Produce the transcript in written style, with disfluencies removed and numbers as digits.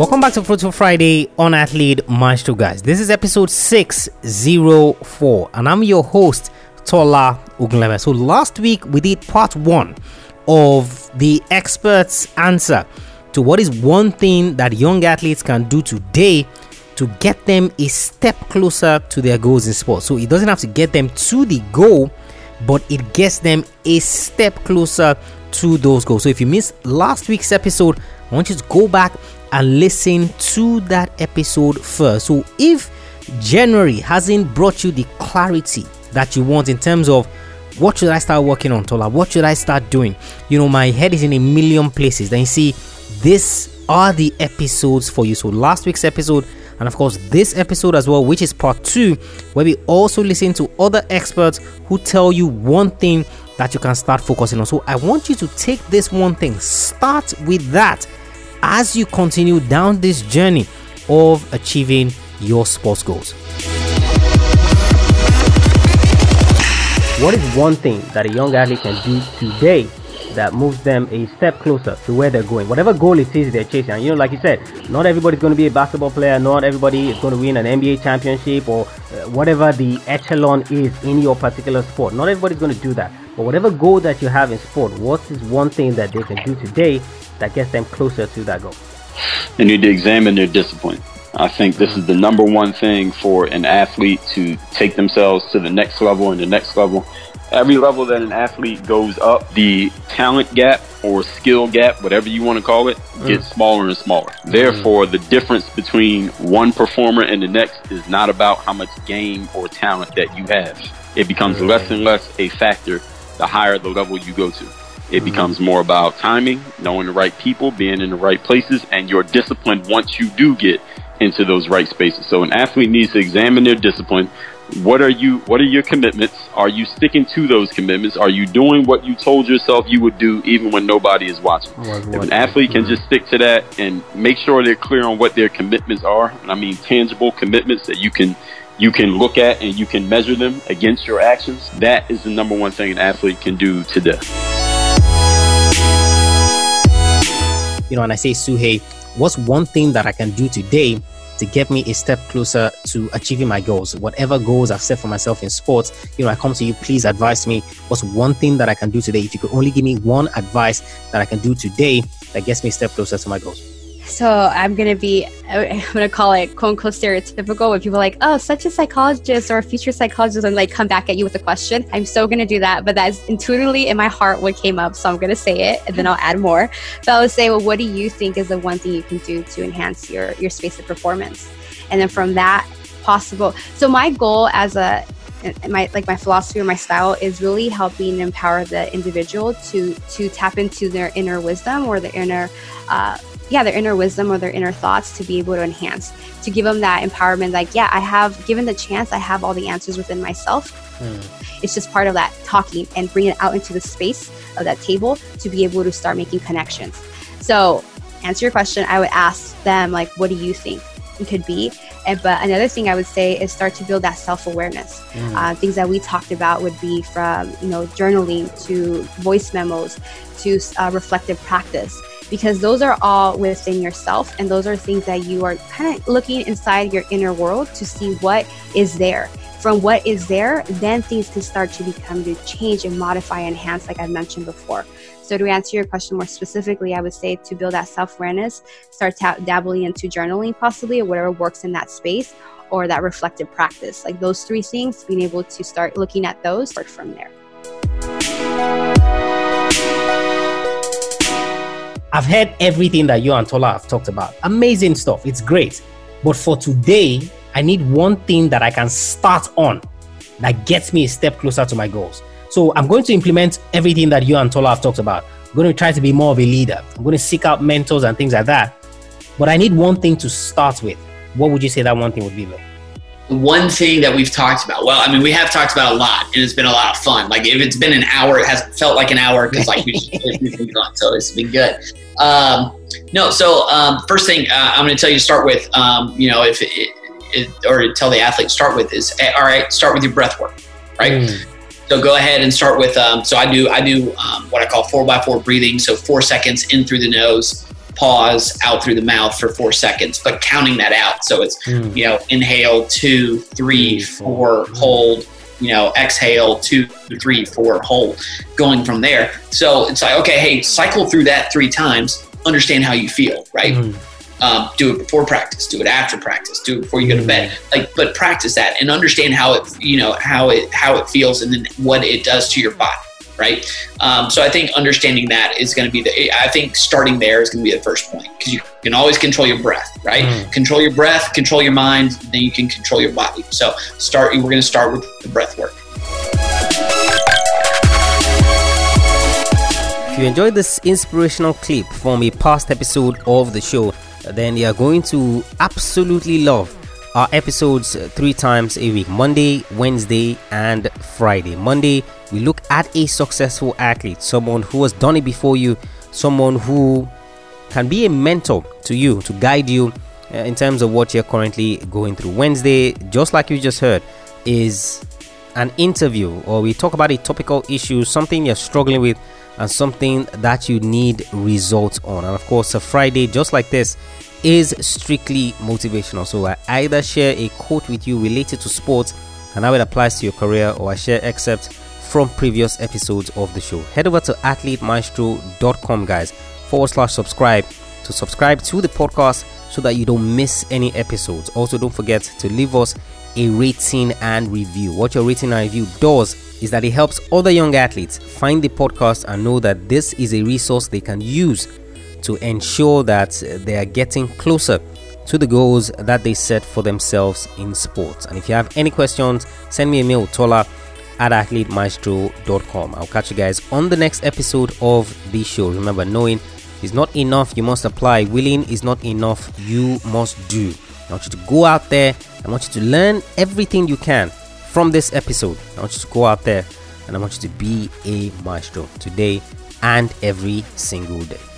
Welcome back to Fruitful Friday on Athlete March Two, guys. This is episode 604, and I'm your host, Tola Ogunlema. So last week we did part one of the expert's answer to what is one thing that young athletes can do today to get them a step closer to their goals in sports. So it doesn't have to get them to the goal, but it gets them a step closer to those goals. So if you missed last week's episode, I want you to go back and listen to that episode first. So if January hasn't brought you the clarity that you want in terms of what should I start working on, Tola, what should I start doing, you know, my head is in a million places, then you see these are the episodes for you. So last week's episode, and of course this episode as well, which is part 2, where we also listen to other experts who tell you one thing that you can start focusing on. So I want you to take this one thing, start with that as you continue down this journey of achieving your sports goals. What is one thing that a young athlete can do today that moves them a step closer to where they're going? Whatever goal it is they're chasing. And you know, like you said, not everybody's going to be a basketball player. Not everybody is going to win an NBA championship or whatever the echelon is in your particular sport. Not everybody's going to do that. But whatever goal that you have in sport, what is one thing that they can do today that gets them closer to that goal? They need to examine their discipline. I think this is the number one thing for an athlete to take themselves to the next level and the next level. Every level that an athlete goes up, the talent gap or skill gap, whatever you want to call it, gets smaller and smaller. Therefore, the difference between one performer and the next is not about how much game or talent that you have. It becomes less and less a factor the higher the level you go to. It becomes more about timing, knowing the right people, being in the right places, and your discipline once you do get into those right spaces. So an athlete needs to examine their discipline. What are your commitments? Are you sticking to those commitments? Are you doing what you told yourself you would do even when nobody is watching? If an athlete can just stick to that and make sure they're clear on what their commitments are, and I mean tangible commitments that you can look at and you can measure them against your actions, that is the number one thing an athlete can do today. You know, and I say, Suhey, what's one thing that I can do today to get me a step closer to achieving my goals? Whatever goals I've set for myself in sports, you know, I come to you, please advise me. What's one thing that I can do today? If you could only give me one advice that I can do today that gets me a step closer to my goals. So I'm going to call it quote unquote stereotypical, when people are like, oh, such a psychologist or a future psychologist, and like come back at you with a question. I'm so going to do that. But that's intuitively in my heart what came up. So I'm going to say it and then I'll add more. So I would say, well, what do you think is the one thing you can do to enhance your space of performance? And then from that possible. So my goal as my philosophy or my style is really helping empower the individual to tap into their inner wisdom or their inner thoughts, to be able to enhance, to give them that empowerment. Like, yeah, I have given the chance, I have all the answers within myself. It's just part of that talking and bringing it out into the space of that table to be able to start making connections. So answer your question, I would ask them, like, what do you think it could be? But another thing I would say is start to build that self-awareness. Things that we talked about would be from, you know, journaling to voice memos to reflective practice. Because those are all within yourself, and those are things that you are kind of looking inside your inner world to see what is there. From what is there, then things can start to become to change and modify, enhance, like I mentioned before. So to answer your question more specifically, I would say to build that self-awareness, start dabbling into journaling possibly, or whatever works in that space, or that reflective practice. Like those three things, being able to start looking at those, start from there. I've heard everything that you and Tola have talked about. Amazing stuff. It's great. But for today, I need one thing that I can start on that gets me a step closer to my goals. So I'm going to implement everything that you and Tola have talked about. I'm going to try to be more of a leader. I'm going to seek out mentors and things like that. But I need one thing to start with. What would you say that one thing would be, though? One thing that we've talked about, well, I mean, we have talked about a lot, and it's been a lot of fun. Like, if it's been an hour, it hasn't felt like an hour, because like we've been gone, so it's been good. First thing I'm going to tell you to start with, tell the athlete to start with is, all right, start with your breath work, right? So go ahead and start with, so I do what I call 4x4 breathing. So 4 seconds in through the nose, pause, out through the mouth for 4 seconds, but counting that out. So it's, you know, inhale, 2, 3, 4, hold, you know, exhale, 2, 3, 4, hold, going from there. So it's like, okay, hey, cycle through that 3 times, understand how you feel, right? Do it before practice, do it after practice, do it before you go to bed, like, but practice that and understand how it, you know, how it feels and then what it does to your body. Right. So I think understanding that is going to be I think starting there is going to be the first point, because you can always control your breath, right? Control your breath, control your mind, then you can control your body. So we're going to start with the breath work. If you enjoyed this inspirational clip from a past episode of the show, then you are going to absolutely love our episodes 3 times a week, Monday, Wednesday, and Friday. Monday, we look at a successful athlete, someone who has done it before you, someone who can be a mentor to you, to guide you in terms of what you're currently going through. Wednesday, just like you just heard, is an interview, or we talk about a topical issue, something you're struggling with and something that you need results on. And of course, a Friday, just like this, is strictly motivational. So I either share a quote with you related to sports and how it applies to your career, or I share excerpts from previous episodes of the show. Head over to athletemaestro.com, guys, /subscribe to subscribe to the podcast so that you don't miss any episodes. Also, don't forget to leave us a rating and review. What your rating and review does is that it helps other young athletes find the podcast and know that this is a resource they can use to ensure that they are getting closer to the goals that they set for themselves in sports. And if you have any questions, send me a mail, tola@athletemaestro.com. I'll catch you guys on the next episode of the show. Remember, knowing is not enough, you must apply. Willing is not enough, you must do. I want you to go out there. I want you to learn everything you can from this episode. I want you to go out there and I want you to be a maestro today and every single day.